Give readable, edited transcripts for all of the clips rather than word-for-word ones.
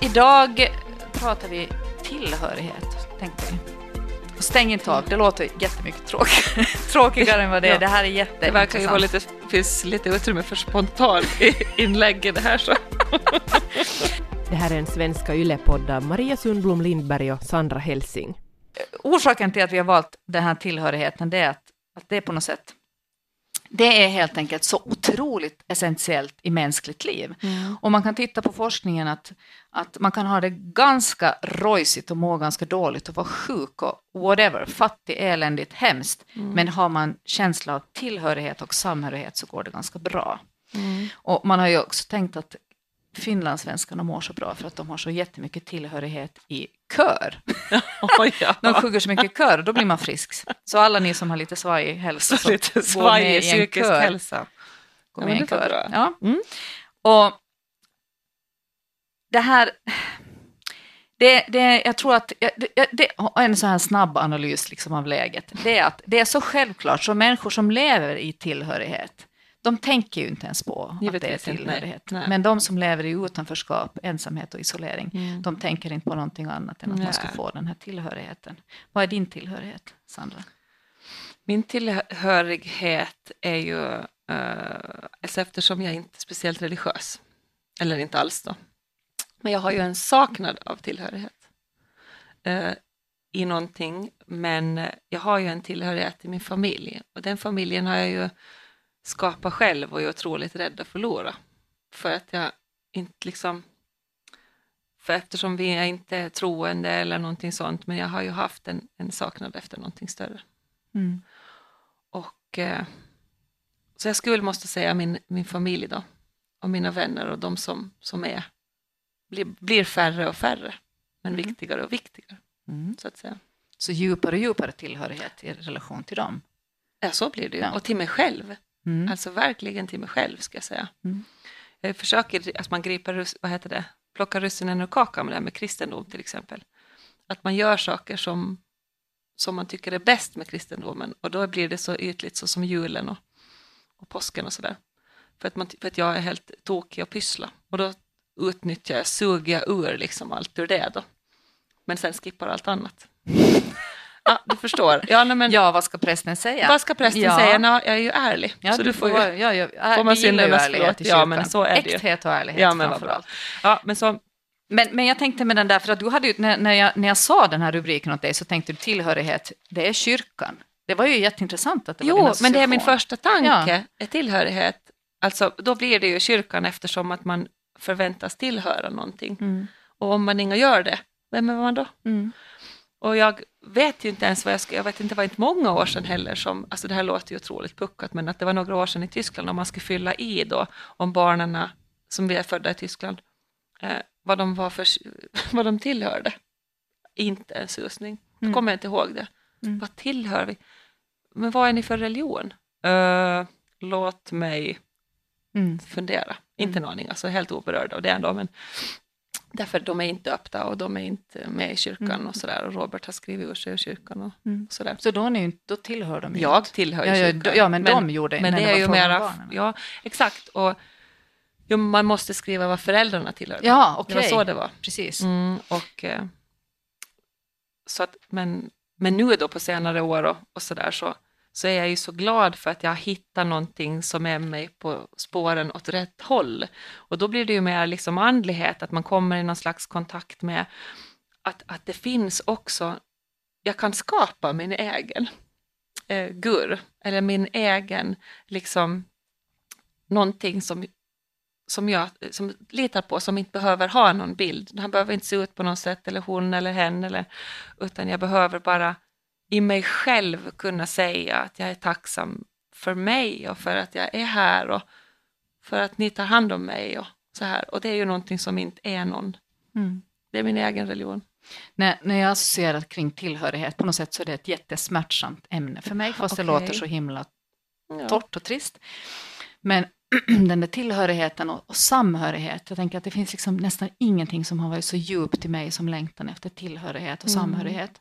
Idag pratar vi tillhörighet, tänkte vi. Stäng inte av, det låter jättemycket tråkigare än vad det är. Ja. Det här är jätteintressant. Det verkar ju vara lite, finns lite utrymme för spontan inlägg i det här. Så. Det här är en svenska ylepodd av Maria Sundblom Lindberg och Sandra Helsing. Orsaken till att vi har valt den här tillhörigheten, det är att det är på något sätt, det är helt enkelt så otroligt essentiellt i mänskligt liv. Mm. Och man kan titta på forskningen att man kan ha det ganska rojsigt och må ganska dåligt och vara sjuk och whatever, fattig, eländigt, hemskt. Mm. Men har man känsla av tillhörighet och samhörighet så går det ganska bra. Mm. Och man har ju också tänkt att finlandssvenskarna mår så bra för att de har så jättemycket tillhörighet i kör. Oh, ja. De sjunger så mycket kör och då blir man frisk. Så alla ni som har lite svajig hälsa, så lite svajig psykisk hälsa. Gå med i en kör. Ja. Mm. Och det här, jag tror att det är en så här snabb analys liksom av läget. Det är att det är så självklart så människor som lever i tillhörighet, de tänker ju inte ens på att det är tillhörighet. Nej. Men de som lever i utanförskap, ensamhet och isolering, de tänker inte på någonting annat än att man ska få den här tillhörigheten. Vad är din tillhörighet, Sandra? Min tillhörighet är ju, eftersom jag inte är speciellt religiös, eller inte alls då. Men jag har ju en saknad av tillhörighet i någonting, men jag har ju en tillhörighet i min familj. Och den familjen har jag ju skapa själv och jag är otroligt rädd att förlora. För att jag inte liksom, för eftersom vi är inte troende eller någonting sånt, men jag har ju haft en saknad efter någonting större. Mm. Och så jag skulle måste säga min familj då och mina vänner och de som är blir färre och färre, men viktigare och viktigare. Mm. Så att säga. Så djupare och djupare tillhörighet i relation till dem. Ja, så blir det ju. Ja. Och till mig själv. Mm. Alltså verkligen till mig själv, ska jag säga. Mm. Jag försöker att man griper, plockar russinen ur kakan med det här med kristendom till exempel. Att man gör saker som man tycker är bäst med kristendomen. Och då blir det så ytligt så som julen och påsken och sådär. För att jag är helt tokig och pyssla. Och då utnyttjar jag, suger jag ur liksom allt ur det då. Men sen skippar allt annat. Ja, du förstår. Ja, nej, men vad ska prästen säga? Vad ska prästen säga? No, jag är ju ärlig. Ja, så du får ju... får man syndernas förlåt. Ja, men så är det ju. Äkthet och ärlighet framförallt. Ja, men så... Men jag tänkte med den där, för att du hade ju, när jag sa den här rubriken åt dig så tänkte du tillhörighet, det är kyrkan. Det var ju jätteintressant att det var din association. Jo, men det är min första tanke, är tillhörighet. Alltså, då blir det ju kyrkan eftersom att man förväntas tillhöra någonting. Mm. Och om man inte gör det, vem är man då? Mm. Och jag vet ju inte ens vad jag vet inte, det var inte många år sedan heller som, alltså det här låter ju otroligt puckat, men att det var några år sedan i Tyskland om man skulle fylla i då, om barnen som är födda i Tyskland, vad de tillhörde. Inte en susning. Då kommer jag inte ihåg det. Mm. Vad tillhör vi? Men vad är ni för religion? Låt mig fundera. Inte en aning, alltså helt oberörd av det ändå, men därför de är inte öppna och de är inte med i kyrkan och sådär. Och Robert har skrivit ur sig ur kyrkan och sådär. Så då tillhör de ju. Jag tillhör kyrkan. Ja, men de gjorde men det är ju mera. Ja, exakt. Och man måste skriva vad föräldrarna tillhör. Ja, okej. Okay. Det var så det var. Precis. Mm, och så att, men nu då på senare år och sådär så är jag ju så glad för att jag hittar någonting som är mig på spåren åt rätt håll. Och då blir det ju mer liksom andlighet, att man kommer i någon slags kontakt med att det finns också, jag kan skapa min egen gur, eller min egen liksom någonting som jag som litar på, som inte behöver ha någon bild. Han behöver inte se ut på något sätt, eller hon eller hen, utan jag behöver bara i mig själv kunna säga att jag är tacksam för mig och för att jag är här och för att ni tar hand om mig och så här. Och det är ju någonting som inte är någon. Mm. Det är min egen religion. När jag associerar kring tillhörighet på något sätt så är det ett jättesmärtsamt ämne för mig, fast det låter så himla torrt och trist. Men den där tillhörigheten och samhörighet, jag tänker att det finns liksom nästan ingenting som har varit så djupt i mig som längtan efter tillhörighet och samhörighet.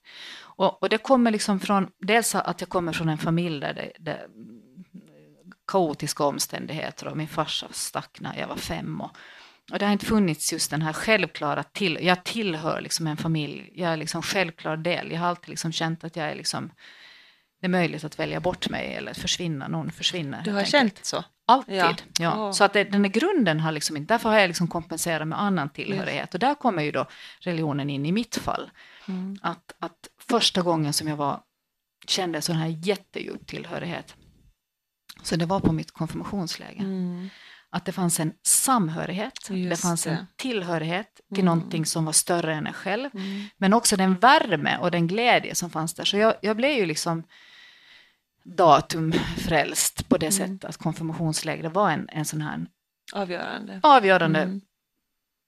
Och det kommer liksom från, dels att jag kommer från en familj där det kaotiska omständigheter och min farsa stack när jag var 5 och Och det har inte funnits just den här självklara jag tillhör liksom en familj. Jag är liksom självklar del. Jag har alltid liksom känt att jag är liksom, det är möjligt att välja bort mig eller försvinna, någon försvinner. Du har känt så? Alltid, ja. Så att den här grunden har liksom inte, därför har jag liksom kompenserat med annan tillhörighet. Och där kommer ju då religionen in i mitt fall. Mm. Att första gången som jag kände sån här jättedjup tillhörighet, så det var på mitt konfirmationsläge. Mm. Att det fanns en samhörighet, det fanns en tillhörighet till någonting som var större än en själv. Mm. Men också den värme och den glädje som fanns där. Så jag blev ju liksom datumfrälst på det sättet att konfirmationsläget var en sån här avgörande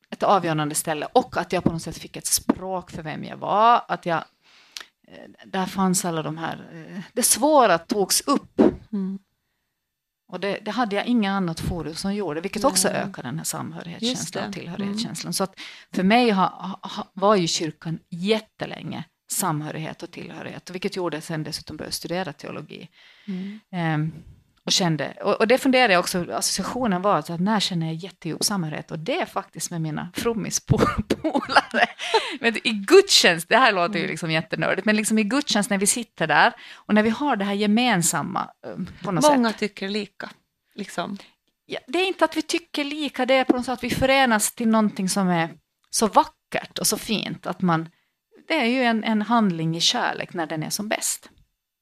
ett avgörande ställe. Och att jag på något sätt fick ett språk för vem jag var. Att jag, där fanns alla de här, det svåra togs upp. Mm. Och det hade jag inga annat forum som gjorde, vilket också ökar den här samhörighetskänslan och tillhörighetskänslan. Så att för mig var ju kyrkan jättelänge samhörighet och tillhörighet, vilket gjorde att sen dessutom började studera teologi. Mm. Och kände, och det funderade jag också, associationen var att när känner jag jättedjup samhörighet, och det är faktiskt med mina frommispolare. Men i gudstjänst, det här låter ju liksom jättenördigt, men liksom i gudstjänst när vi sitter där och när vi har det här gemensamma på något sätt. Många tycker lika, liksom. Ja, det är inte att vi tycker lika, det är på något sätt att vi förenas till någonting som är så vackert och så fint, att man, det är ju en handling i kärlek när den är som bäst.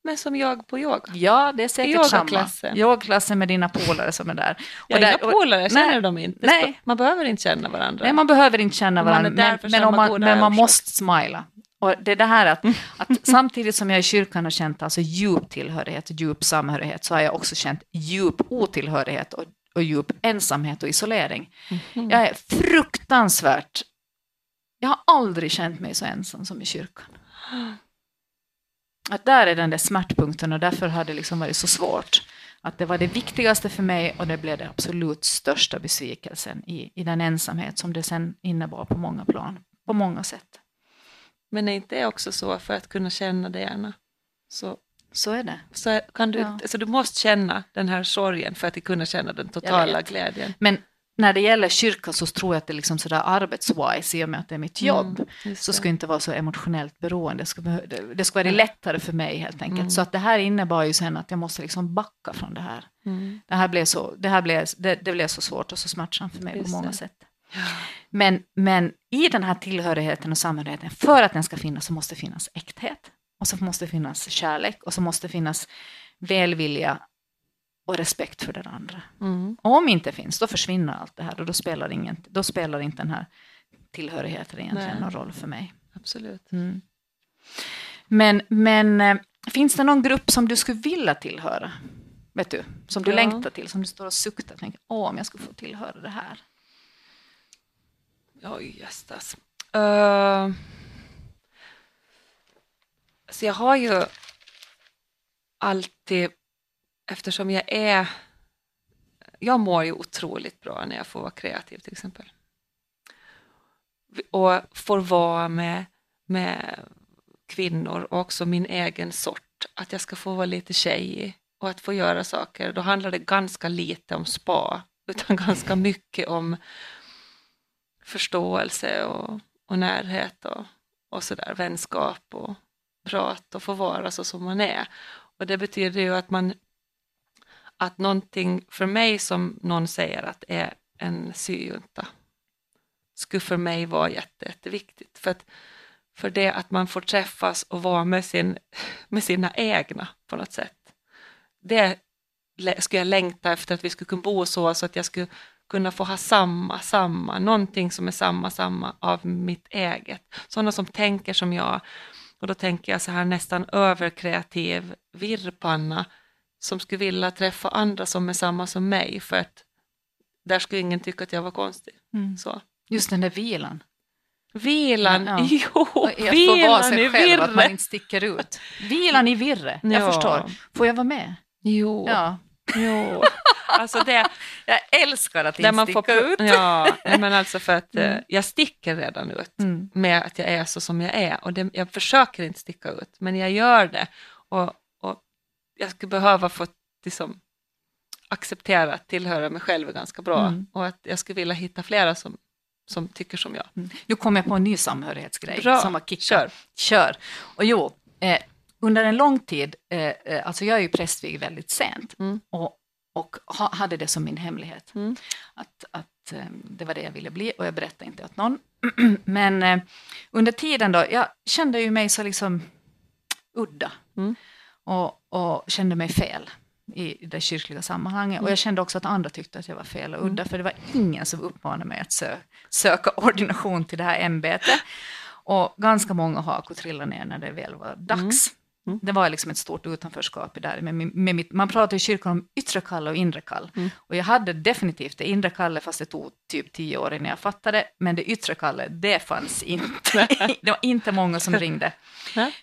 Men som jag på yoga. Ja, det är säkert yogaklassen. Samma. Yogaklassen med dina polare som är där. Och dina polare känner de inte. Nej. Man behöver inte känna varandra. Nej, man behöver inte känna varandra. Men man måste smila. Och det är det här att samtidigt som jag i kyrkan har känt alltså djup tillhörighet och djup samhörighet, så har jag också känt djup otillhörighet och djup ensamhet och isolering. Mm-hmm. Jag är fruktansvärt... Jag har aldrig känt mig så ensam som i kyrkan. Att där är den där smärtpunkten, och därför har det liksom varit så svårt. Att det var det viktigaste för mig, och det blev det absolut största besvikelsen i den ensamhet som det sen innebar på många plan, på många sätt. Men är inte det också så, för att kunna känna det gärna? Så är det. Så, kan du, så du måste känna den här sorgen för att kunna känna den totala glädjen. Men när det gäller kyrkan så tror jag att det liksom sådär arbetswise, i och med att det är mitt jobb, så ska det inte vara så emotionellt beroende. Det ska vara lättare för mig helt enkelt. Så att det här innebar ju sen att jag måste liksom backa från det här. Mm. Det blev så svårt och så smärtsamt för mig på många sätt. Ja. Men i den här tillhörigheten och samhörigheten, för att den ska finnas, så måste det finnas äkthet. Och så måste det finnas kärlek. Och så måste det finnas välvilja och respekt för den andra. Mm. Om inte finns, då försvinner allt det här. Och då spelar inte den här tillhörigheten egentligen någon roll för mig. Absolut. Mm. Men finns det någon grupp som du skulle vilja tillhöra? Vet du? Som du längtar till, som du står och suktar och tänker, om jag skulle få tillhöra det här. Oj, jästas. Så jag har ju alltid... Eftersom jag mår ju otroligt bra när jag får vara kreativ till exempel. Och får vara med kvinnor och också min egen sort. Att jag ska få vara lite tjejig och att få göra saker. Då handlar det ganska lite om spa, utan ganska mycket om förståelse och närhet och sådär, vänskap och prat och få vara så som man är. Och det betyder ju att att någonting för mig som någon säger att är en syjunta skulle för mig vara jätteviktigt. För det att man får träffas och vara med sina egna på något sätt. Det skulle jag längta efter, att vi skulle kunna bo så att jag skulle kunna få ha samma någonting som är samma av mitt eget. Sådana som tänker som jag, och då tänker jag så här nästan överkreativ virrpanna, som skulle vilja träffa andra som är samma som mig, för att där skulle ingen tycka att jag var konstig. Mm. Så. Just den där vilan. Vilan i virre. Att man inte sticker ut. Vilan i virre, jag förstår. Får jag vara med? Jo. Alltså det, jag älskar att inte sticka ut. Men alltså för att jag sticker redan ut med att jag är så som jag är. Och jag försöker inte sticka ut, men jag gör det. Och jag skulle behöva få liksom, accepterar att tillhöra mig själv är ganska bra. Mm. Och att jag skulle vilja hitta flera som tycker som jag. Mm. Nu kom jag på en ny samhörighetsgrej. Bra. Som har Kör. Och jo, under en lång tid, alltså jag är ju prästvig väldigt sent. Mm. Och hade det som min hemlighet. Mm. Att det var det jag ville bli. Och jag berättade inte åt någon. Men under tiden då, jag kände ju mig så liksom udda. Mm. Och kände mig fel i det kyrkliga sammanhanget. Mm. Och jag kände också att andra tyckte att jag var fel och udda. Mm. För det var ingen som uppmanade mig att söka ordination till det här ämbetet. Och ganska många hak och trillade ner när det väl var dags. Mm. Mm. Det var liksom ett stort utanförskap där. Man pratar i kyrkan om yttre kall och inre kall. Mm. Och jag hade definitivt det inre kallet, fast det tog typ 10 år innan jag fattade. Men det yttre kallet, det fanns inte. Det var inte många som ringde.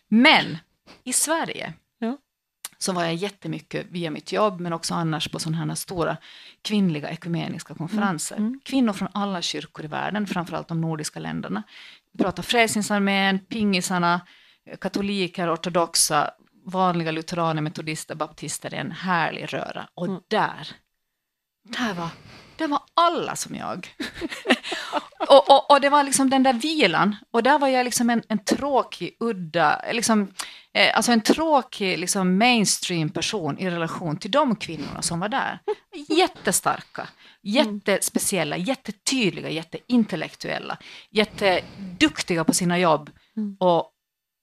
Men i Sverige så var jag jättemycket via mitt jobb, men också annars på sådana här stora kvinnliga ekumeniska konferenser. Mm. Mm. Kvinnor från alla kyrkor i världen, framförallt de nordiska länderna. Vi pratar Frälsningsarmén, pingisarna, katoliker, ortodoxa, vanliga lutheraner, metodister, baptister. Det är en härlig röra. Och där var alla som jag. och det var liksom den där vilan. Och där var jag liksom en tråkig, udda, liksom, alltså en tråkig liksom mainstream person i relation till de kvinnorna som var där. Jättestarka, jättespeciella, jättetydliga, jätteintellektuella, jätteduktiga på sina jobb.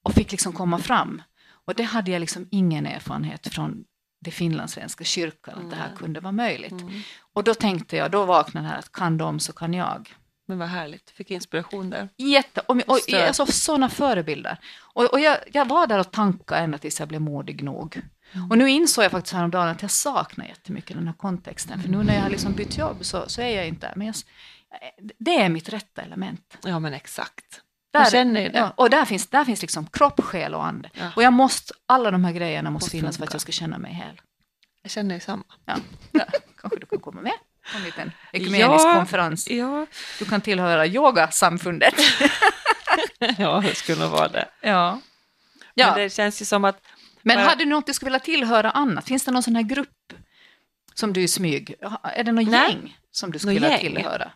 Och fick liksom komma fram. Och det hade jag liksom ingen erfarenhet från det finlandssvenska kyrkan. Att det här kunde vara möjligt. Mm. Och då tänkte jag, då vaknade här att kan de så kan jag. Men vad härligt, fick inspiration där. Och jag såg sådana förebilder. Och jag var där och tankade ända tills jag blev modig nog. Och nu insåg jag faktiskt häromdagen att jag saknar jättemycket den här kontexten. För nu när jag har liksom bytt jobb så är jag inte där. Men det är mitt rätta element. Ja men exakt. Där, ja, och där finns liksom kropp, själ och ande. Ja. Och alla de här grejerna måste finnas för att jag ska känna mig hel. Jag känner ju samma. Ja. Kanske du kan komma med på en liten ekumenisk konferens. Ja. Du kan tillhöra yogasamfundet. Ja, det skulle vara det. Ja. Men det känns ju som att... Men hade du något du skulle vilja tillhöra annat? Finns det någon sån här grupp som du smyg? Är det någon gäng som du skulle vilja tillhöra?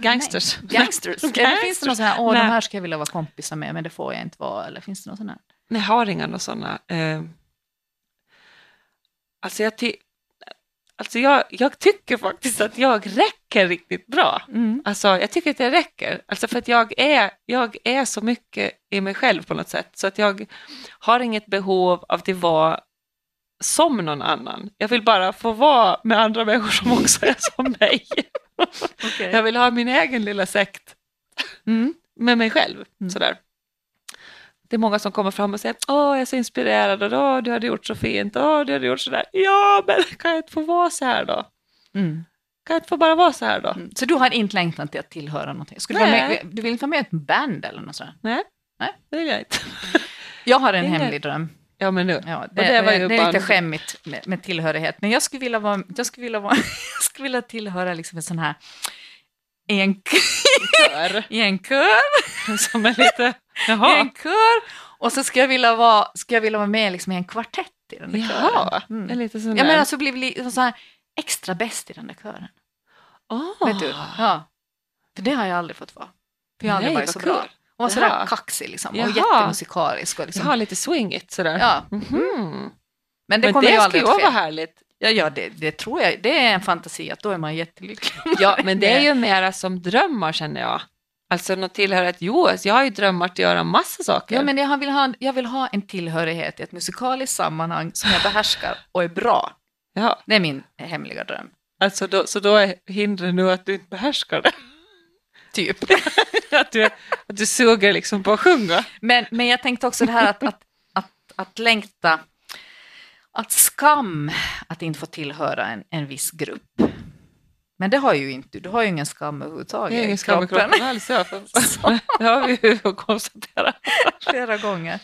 Gangsters. Gangsters. Finns det någon sån här, de här ska jag vilja vara kompisar med, men det får jag inte vara, eller finns det någon sån här? Nej, jag har inga sådana. Alltså jag tycker faktiskt att jag räcker riktigt bra. Mm. Alltså jag tycker att det räcker. Alltså för att jag är så mycket i mig själv på något sätt. Så att jag har inget behov av att vara som någon annan. Jag vill bara få vara med andra människor som också är som mig. Okay. Jag vill ha min egen lilla sekt med mig själv. Mm. Sådär. Det är många som kommer fram och säger jag är så inspirerad och du hade gjort så fint och du hade gjort sådär. Ja, men kan jag inte få vara så här då? Mm. Kan jag inte få bara vara så här då? Mm. Så du har inte längtan till att tillhöra någonting? Du vill inte vara med i ett band eller något sådär? Nej, det vill jag inte. Jag har en hemlig dröm. Ja, men nu. Ja, det är lite skämmigt med tillhörighet. Men jag skulle vilja tillhöra liksom en sån här i en kör som är lite i en kör, och så skulle jag vilja vara med liksom i en kvartett i den där kören. Det är lite sån där. Jag menar så blir så här extra bäst i den där kören. Vet du? Ja. För det har jag aldrig fått vara. För jag har aldrig varit så bra. Och var sådär kaxig liksom. Och jättemusikalisk. Och liksom. Jag har lite swingigt sådär. Ja. Mm-hmm. Men det kommer ju aldrig vara härligt. Ja, det tror jag. Det är en fantasi att då är man jättelycklig. Ja, men det är ju mera som drömmar känner jag. Alltså något tillhörighet. Jo, jag har ju drömmar att göra massa saker. Ja, men jag vill ha en tillhörighet i ett musikaliskt sammanhang som jag behärskar och är bra. Ja. Det är min hemliga dröm. Alltså så då är hindret nu att du inte behärskar det. Typ. att du suger liksom på att sjunga. Men jag tänkte också det här att längta, att skam att inte få tillhöra en viss grupp. Men det har ju inte. Du har ju ingen skam överhuvudtaget. Det är ingen skam i kroppen alls. Det har vi ju konstaterat flera gånger.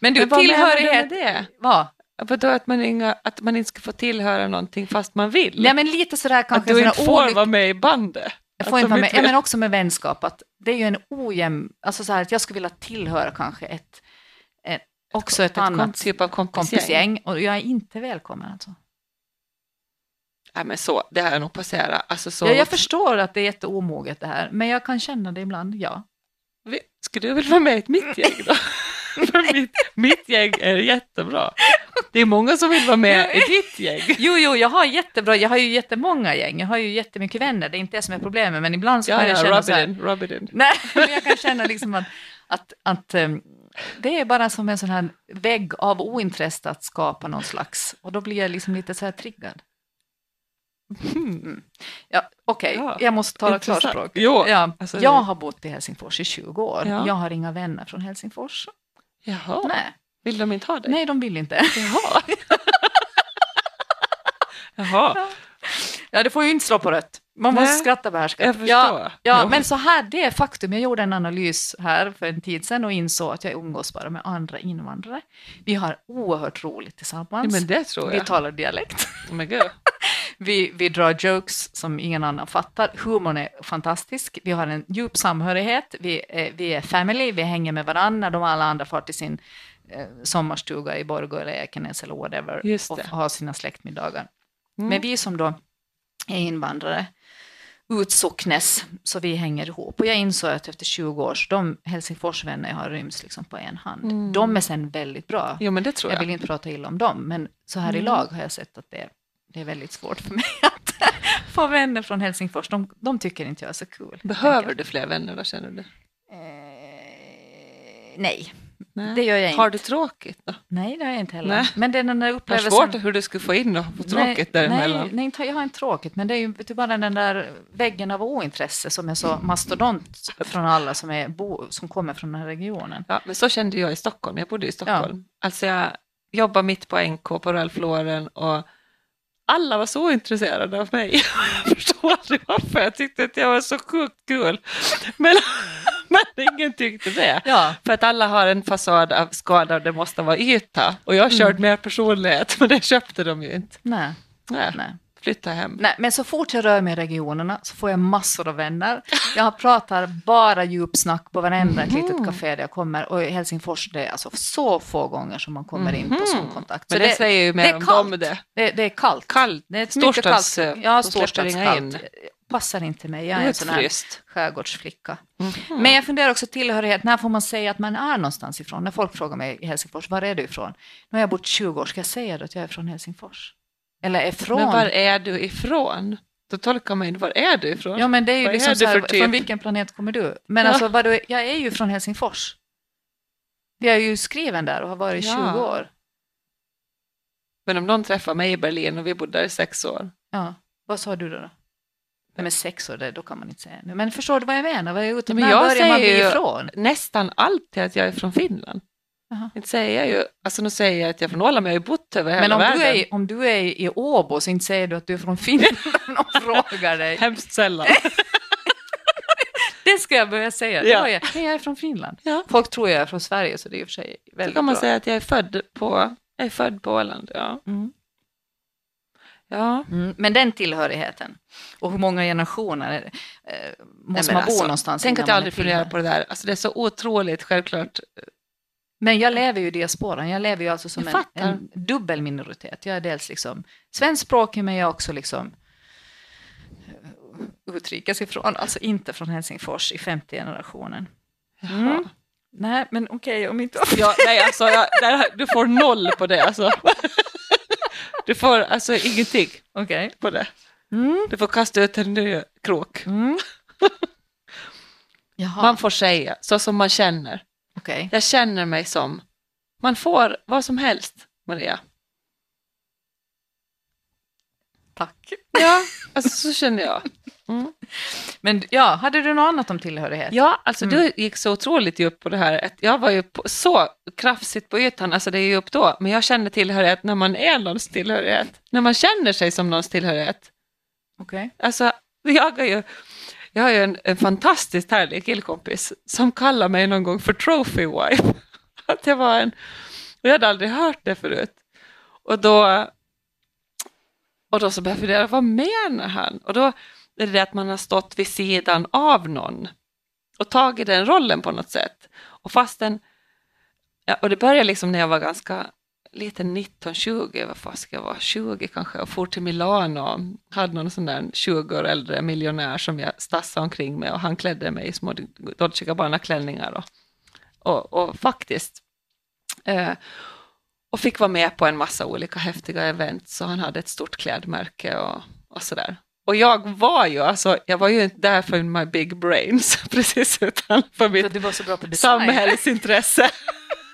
Men du, tillhörighet det. Vad? Vadå att man inte ska få tillhöra någonting fast man vill? Nej, men lite sådär kanske. Att du inte får vara med i bandet. Men också med vänskap, att det är ju en ojämn, alltså så här att jag skulle vilja tillhöra kanske ett annat typ av kompisgäng, och jag är inte välkommen alltså. Ja, men så, det har jag nog passerat. Alltså, så... Ja, jag förstår att det är jätteomoget det här. Men jag kan känna det ibland, ja. Skulle du väl vara med i ett mitt gäng då? För mitt gäng är jättebra. Det är många som vill vara med i ditt gäng. Jo, jag har ju jättemånga gäng. Jag har ju jättemycket vänner. Det är inte det som är problemet, men ibland så kan jag känna så här. Rub it in. Nej, men jag kan känna liksom att det är bara som en sån här vägg av ointresse att skapa någon slags. Och då blir jag liksom lite så här triggad. Mm. Ja, okej. Jag måste tala klarspråk. Ja, alltså, jag har bott i Helsingfors i 20 år. Ja. Jag har inga vänner från Helsingfors. Jaha. Nej. Vill de inte ha dig? Nej, de vill inte. Jaha. Jaha. Ja, det får ju inte slå på rött. Man måste skratta behärskat. Jag förstår. Ja, men så här, det är faktum. Jag gjorde en analys här för en tid sedan och insåg att jag umgås bara med andra invandrare. Vi har oerhört roligt tillsammans. Ja, men det tror jag. Vi talar dialekt. Oh my God. Vi drar jokes som ingen annan fattar. Humorn är fantastisk. Vi har en djup samhörighet. Vi är family. Vi hänger med varandra när de alla andra far till sin sommarstuga i Borgå eller Ekenäs eller whatever. Och har sina släktmiddagar. Mm. Men vi som då är invandrare utsocknes, så vi hänger ihop. Och jag insåg att efter 20 år de Helsingforsvänner jag har ryms liksom på en hand. Mm. De är sen väldigt bra. Jo, men det tror jag. Jag vill inte prata illa om dem. Men så här i lag har jag sett att det är väldigt svårt för mig att få vänner från Helsingfors. De tycker inte jag är så cool. Behöver du fler vänner, vad känner du? Nej, det gör jag inte. Har du tråkigt då? Nej, det har jag inte heller. Nej. Men det är den där upplevelsen... Det är svårt hur du skulle få in och få tråkigt däremellan. Nej, jag har inte tråkigt. Men det är ju bara den där väggen av ointresse som är så mastodont från alla som kommer från den här regionen. Ja, men så kände jag i Stockholm. Jag bodde i Stockholm. Ja. Alltså jag jobbar mitt på NK på Ralph Lauren och... Alla var så intresserade av mig. Jag förstår aldrig varför. Jag tyckte att jag var så sjukt kul. Men ingen tyckte det. Ja. För att alla har en fasad av skada och det måste vara yta. Och jag körde mer personlighet. Men det köpte de ju inte. Nej. Flytta hem. Nej, men så fort jag rör mig i regionerna så får jag massor av vänner. Jag pratar bara djupsnack på varenda ett litet café där jag kommer. Och i Helsingfors det är alltså så få gånger som man kommer in på sån kontakt. Så men det säger ju mer om dem med det. Det är kallt. Det är storstadskallt. Ja, storstadskallt. Passar inte mig. Jag är en sån här skärgårdsflicka. Mm. Men jag funderar också tillhörighet. När får man säga att man är någonstans ifrån? När folk frågar mig i Helsingfors, var är du ifrån? Nu har jag bott 20 år, ska jag säga då att jag är från Helsingfors? Eller ifrån. Men var är du ifrån? Då tolkar man in, var är du ifrån? Ja, men det är ju var liksom är så här, typ? Från vilken planet kommer du? Men alltså, jag är ju från Helsingfors. Vi är ju skriven där och har varit 20 år. Men om någon träffar mig i Berlin och vi bodde där i 6 år. Ja, vad sa du då? Nej, men 6 år, då kan man inte säga. Men förstår du vad jag menar? Vad är men jag säger ifrån? Nästan alltid att jag är från Finland. Inte säger jag ju, alltså nu säger jag att jag är från Åland, men jag har ju bott över hela världen. Men om du är i Åbo så inte säger du att du är från Finland och frågar dig. Hemskt sällan. Det ska jag börja säga. Jag är från Finland. Ja. Folk tror jag är från Sverige, så det är i och för sig väldigt bra. Så kan man säga att jag är född på Åland, ja. Mm. Ja. Mm, men den tillhörigheten och hur många generationer måste man bo någonstans. Tänk att jag aldrig funderar på det där. Alltså det är så otroligt självklart. Men jag lever ju i diasporan. Jag lever ju alltså som en dubbel minoritet. Jag är dels liksom svenskspråkig, men jag också liksom utrikes ifrån. Alltså inte från Helsingfors i 50 generationen. Mm. Nej, men okej, om inte... du får 0 på det alltså. Du får alltså ingenting på det. Mm. Du får kasta ut en ny kråk. Mm. Jaha. Man får säga så som man känner. Okay. Jag känner mig som... Man får vad som helst, Maria. Tack. Ja, alltså så känner jag. Mm. Men hade du något annat om tillhörighet? Ja, alltså du gick så otroligt upp på det här. Jag var ju så kraftigt på ytan, alltså det är ju upp då. Men jag känner tillhörighet när man är någons tillhörighet. När man känner sig som någons tillhörighet. Okej. Okay. Alltså, Jag har ju en fantastiskt härlig killkompis som kallar mig någon gång för trophy wife. Att jag var jag hade aldrig hört det förut. Och då så började jag fundera, vad menar han? Och då är det att man har stått vid sidan av någon och tagit den rollen på något sätt. Och det började liksom när jag var ganska liten 19-20, vad fan ska jag vara, 20 kanske, och for till Milano. Hade någon sån där 20 år äldre miljonär som jag stassade omkring med, och han klädde mig i små Dolce Gabbana-klänningar och faktiskt och fick vara med på en massa olika häftiga event, så han hade ett stort klädmärke och sådär. Och jag var ju inte där för my big brains precis, utan för mitt du var så bra på samhällsintresse.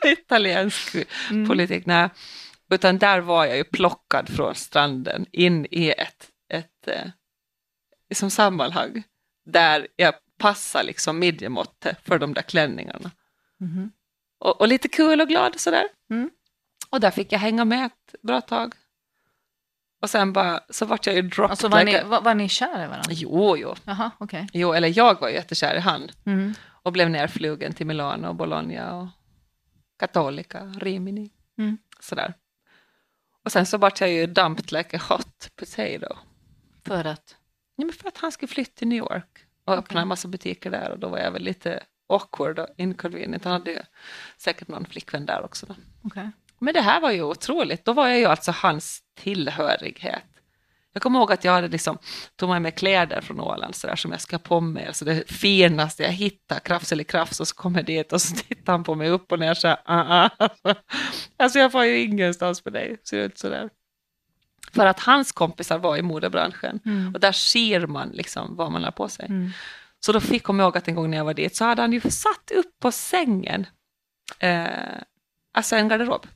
Italiensk politik, nej. Utan där var jag ju plockad från stranden in i ett liksom sammanhang där jag passar liksom midjemåttet för de där klänningarna. Mm. Och lite kul och glad och sådär. Mm. Och där fick jag hänga med ett bra tag. Och sen bara, så vart jag ju dropped. Alltså var ni kär i varandra? Jo. Jaha, okej. Jo, eller jag var ju jättekär i han. Mm. Och blev nerflugen till Milano och Bologna och Cattolica, Rimini. Mm. Sådär. Och sen så vart jag ju dumped like a hot potato. För att? Ja, men för att han skulle flytta till New York. Och öppna en massa butiker där. Och då var jag väl lite awkward och inconvenient. Han hade ju säkert någon flickvän där också då. Okej. Men det här var ju otroligt. Då var jag ju alltså hans tillhörighet. Jag kommer ihåg att jag hade liksom tog med mig kläder från Åland så där, som jag ska på mig. Alltså det finaste jag hittade, krafs eller krafs, och så kommer jag dit och så tittar han på mig upp och ner så här. Alltså jag får ju ingenstans med dig. Ser ut så där. För att hans kompisar var i modebranschen. Mm. Och där ser man liksom vad man har på sig. Mm. Så då fick jag ihåg att en gång när jag var dit så hade han ju satt upp på sängen. Alltså en garderob.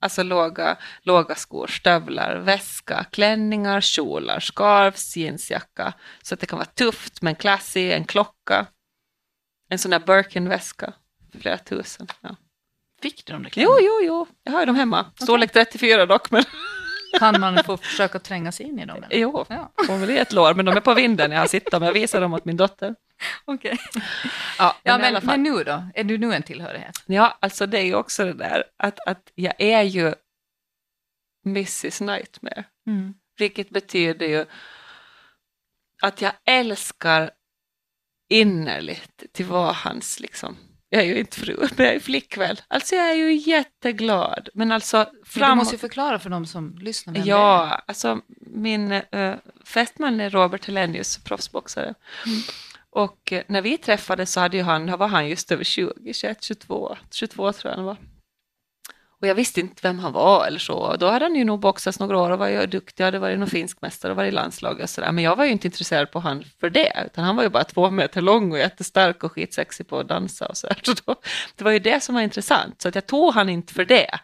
Alltså låga skor, stövlar, väska, klänningar, kjolar, skarv, jeansjacka. Så att det kan vara tufft men classy, en klocka. En sån där Birkin-väska. Flera tusen, ja. Fick du de där klänningarna? Jo. Jag har ju dem hemma. Storlek 34 dock, men... Kan man få försöka tränga sig in i dem? Eller? Jo, ja. Hon vill ge ett lår, men de är på vinden. Jag sitter med och visar dem åt min dotter. Okej. Ja, men nu då? Är du nu en tillhörighet? Ja, alltså det är ju också det där att jag är ju Mrs. Nightmare. Mm. Vilket betyder ju att jag älskar innerligt till vad hans liksom... Jag är ju inte fru, men jag är flickvän. Alltså jag är ju jätteglad. Men alltså framåt... Du måste ju förklara för dem som lyssnar. Ja, alltså min fästman är Robert Helenius, proffsboxare. Mm. Och när vi träffades så hade ju var han just över 20, 21, 22 tror jag han var. Och jag visste inte vem han var eller så. Då hade han ju nog boxats några år och var ju duktig. Jag hade varit någon finsk mästare och varit i landslag och sådär. Men jag var ju inte intresserad på han för det. Utan han var ju bara 2 meter lång och jättestark och skitsexig på att dansa och sådär. Så då, det var ju det som var intressant. Så att jag tog han inte för det.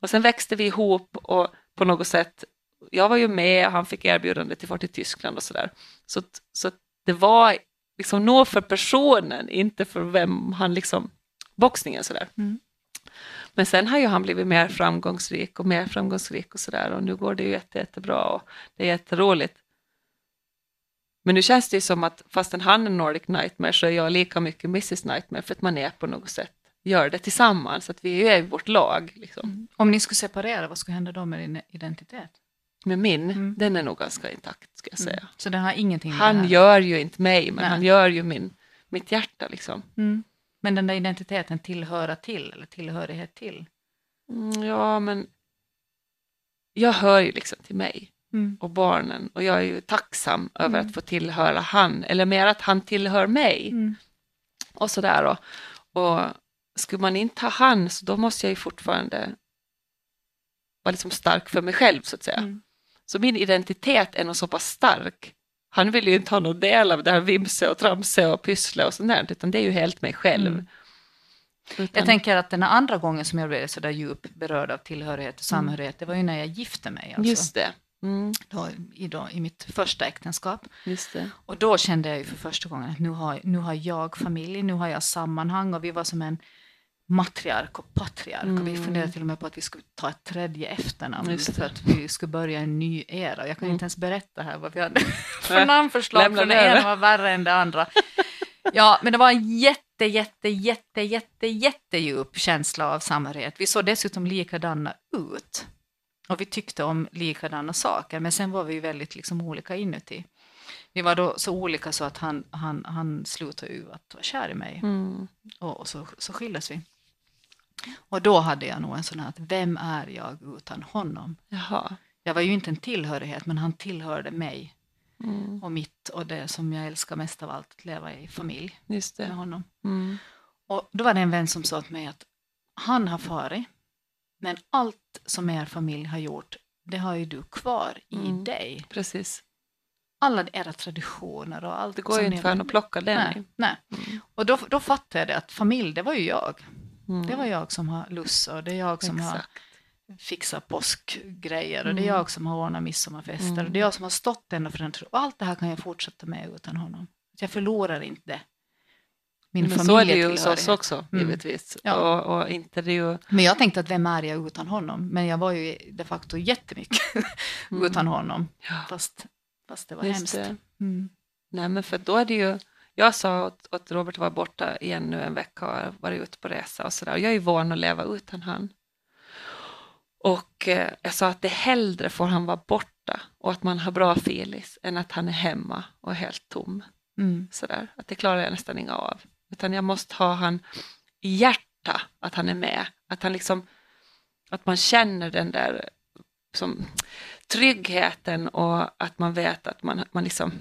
Och sen växte vi ihop och på något sätt. Jag var ju med och han fick erbjudande till fart till Tyskland och sådär. Så det var liksom nå för personen, inte för vem han liksom... Boxningen sådär. Mm. Men sen har ju han blivit mer framgångsrik och sådär. Och nu går det ju jättebra och det är jätteroligt. Men nu känns det ju som att fastän han är Nordic Nightmare så är jag lika mycket Mrs. Nightmare. För att man är på något sätt, gör det tillsammans. Att vi är i vårt lag liksom. Mm. Om ni skulle separera, vad skulle hända då med din identitet? Med min? Mm. Den är nog ganska intakt ska jag säga. Mm. Så den har ingenting med han gör ju inte mig, men han gör ju mitt hjärta liksom. Mm. Men den där identiteten tillhöra till eller tillhörighet till? Ja, men jag hör ju liksom till mig och barnen. Och jag är ju tacksam över att få tillhöra han. Eller mer att han tillhör mig. Mm. Och sådär. Och skulle man inte ha han så då måste jag ju fortfarande vara liksom stark för mig själv så att säga. Mm. Så min identitet är nog så pass stark. Han vill ju inte ha någon del av det här vimse och tramse och pyssla och sånt där. Utan det är ju helt mig själv. Mm. Jag tänker att den andra gången som jag blev så där djupt berörd av tillhörighet och samhörighet. Det var ju när jag gifte mig. Alltså. Just det. Mm. Då, i mitt första äktenskap. Just det. Och då kände jag ju för första gången att nu har jag familj. Nu har jag sammanhang. Och vi var som en matriark och patriark. Och vi funderade till och med på att vi skulle ta ett tredje efternamn för att vi skulle börja en ny era. Jag kan inte ens berätta här vad vi hade för namnförslag. För det ena var värre än det andra. Ja, men det var en jätte djup känsla av samhörighet. Vi såg dessutom likadana ut. Och vi tyckte om likadana saker. Men sen var vi väldigt liksom olika inuti. Vi var då så olika så att han slutade ju att vara kär i mig. Mm. Och så skildes vi. Och då hade jag nog en sån här att vem är jag utan honom? Jaha. Jag var ju inte en tillhörighet, men han tillhörde mig. Mm. Och mitt och det som jag älskar mest av allt, att leva i familj. Just det. Med honom. Mm. Och då var det en vän som sa till mig att han har farit, men allt som er familj har gjort, det har ju du kvar i dig. Precis. Alla era traditioner och allt. Det går ju inte för att plocka den. Nej. Mm. Och då fattade jag det att familj, det var ju jag. Mm. Det var jag som har lussar, det är jag som har fixat påskgrejer och det är jag som har ordnat midsommarfester och det är jag som har stått ändå för den. Och allt det här kan jag fortsätta med utan honom. Jag förlorar inte min familj. Så är det ju hos oss också, givetvis. Ja. Och inte det ju... Men jag tänkte att vem är jag utan honom? Men jag var ju de facto jättemycket utan honom. Ja. Fast det var just hemskt. Det. Mm. Nej, men för då är det ju... Jag sa att Robert var borta igen nu en vecka och varit ute på resa och sådär. Och jag är ju van att leva utan han. Och jag sa att det hellre får han vara borta och att man har bra feelings än att han är hemma och är helt tom. Mm. Sådär. Att det klarar jag nästan inga av. Utan jag måste ha han i hjärta, att han är med. Att han liksom, att man känner den där som, tryggheten och att man vet att man liksom...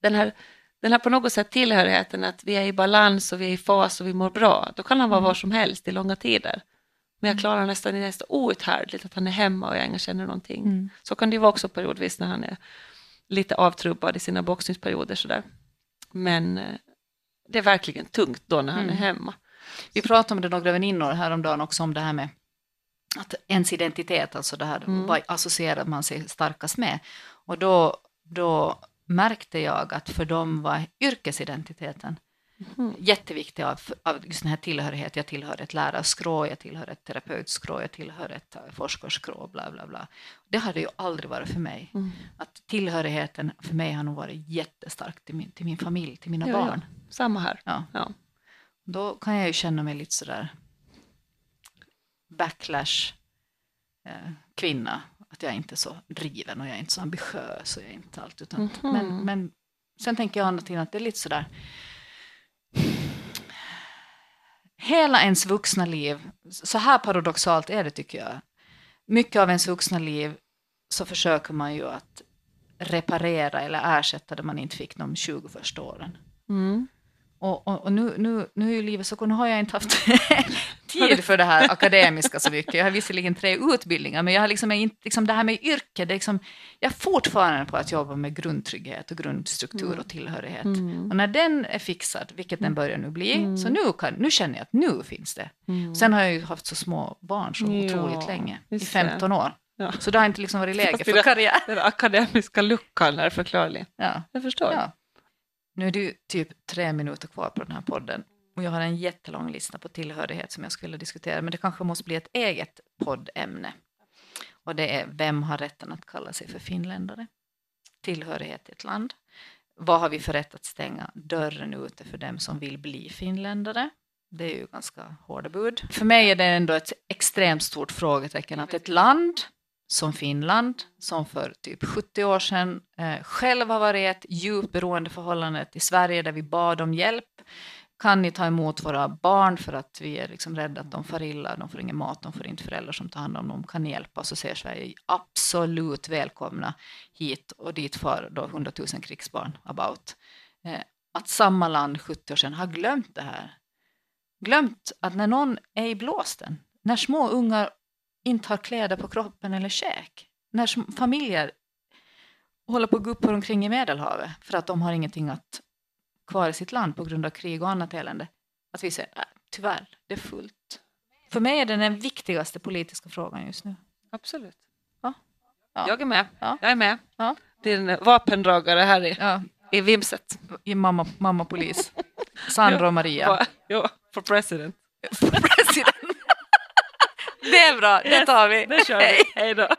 Den här på något sätt tillhörigheten att vi är i balans och vi är i fas och vi mår bra. Då kan han vara var som helst i långa tider. Men jag klarar nästan i nästa outhärdligt att han är hemma och jag inte känner någonting. Mm. Så kan det ju vara också periodvis när han är lite avtrubbad i sina boxningsperioder. Sådär. Men det är verkligen tungt då när han är hemma. Vi pratade om det några väninnor häromdagen också om det här med att ens identitet, alltså det här, vad associerar man sig starkast med? Och då märkte jag att för dem var yrkesidentiteten jätteviktig av just den här tillhörighet. Jag tillhör ett lärarskrå, jag tillhör ett terapeutskrå, jag tillhör ett forskarskrå, bla bla bla. Det hade ju aldrig varit för mig. Mm. Att tillhörigheten för mig har nog varit jättestark till min familj, till mina barn. Ja. Samma här. Ja. Ja. Då kan jag ju känna mig lite sådär backlash kvinna. Att jag är inte så driven och jag är inte så ambitiös och jag är inte allt. Utan, men sen tänker jag någonting att det är lite sådär. Hela ens vuxna liv, så här paradoxalt är det tycker jag. Mycket av ens vuxna liv så försöker man ju att reparera eller ersätta det man inte fick de 20 första åren. Mm. Och nu är ju livet så, nu har jag inte haft tid för det här akademiska så mycket. Jag har visserligen 3 utbildningar, men jag har liksom det här med yrke, det är liksom, jag är fortfarande på att jobba med grundtrygghet och grundstruktur och tillhörighet. Mm. Och när den är fixad, vilket den börjar nu bli, så nu känner jag att nu finns det. Mm. Sen har jag ju haft så små barn så otroligt länge, i 15 år. Ja. Så det har inte liksom varit läge för karriär. Den akademiska luckan är förklarlig. Ja. Jag förstår. Ja. Nu är det ju typ 3 minuter kvar på den här podden. Och jag har en jättelång lista på tillhörighet som jag skulle diskutera. Men det kanske måste bli ett eget poddämne. Och det är, vem har rätten att kalla sig för finländare? Tillhörighet i ett land. Vad har vi för rätt att stänga dörren ute för dem som vill bli finländare? Det är ju ganska hårda bud. För mig är det ändå ett extremt stort frågetecken att ett land... som Finland, som för typ 70 år sedan själv har varit ett djupt beroendeförhållande i Sverige där vi bad om hjälp. Kan ni ta emot våra barn för att vi är liksom rädda att de far illa, de får ingen mat, de får inte föräldrar som tar hand om dem, kan ni hjälpa? Så säger Sverige absolut välkomna hit och dit för då 100 000 krigsbarn about. Att samma land 70 år sedan har glömt det här. Glömt att när någon är i blåsten, när små ungar inte har kläder på kroppen eller käk. När familjer håller på att gå upp och omkring i Medelhavet för att de har ingenting att kvar i sitt land på grund av krig och annat elände. Att vi säger, tyvärr, det är fullt. För mig är det den viktigaste politiska frågan just nu. Absolut. Ja. Ja. Jag är med. Ja. Jag är med. Ja. Det är en vapendragare här i vimset. I Mammapolis. Sandra och Maria. Ja, for president. Det är bra, yes, det tar vi. Det kör vi. Hej då.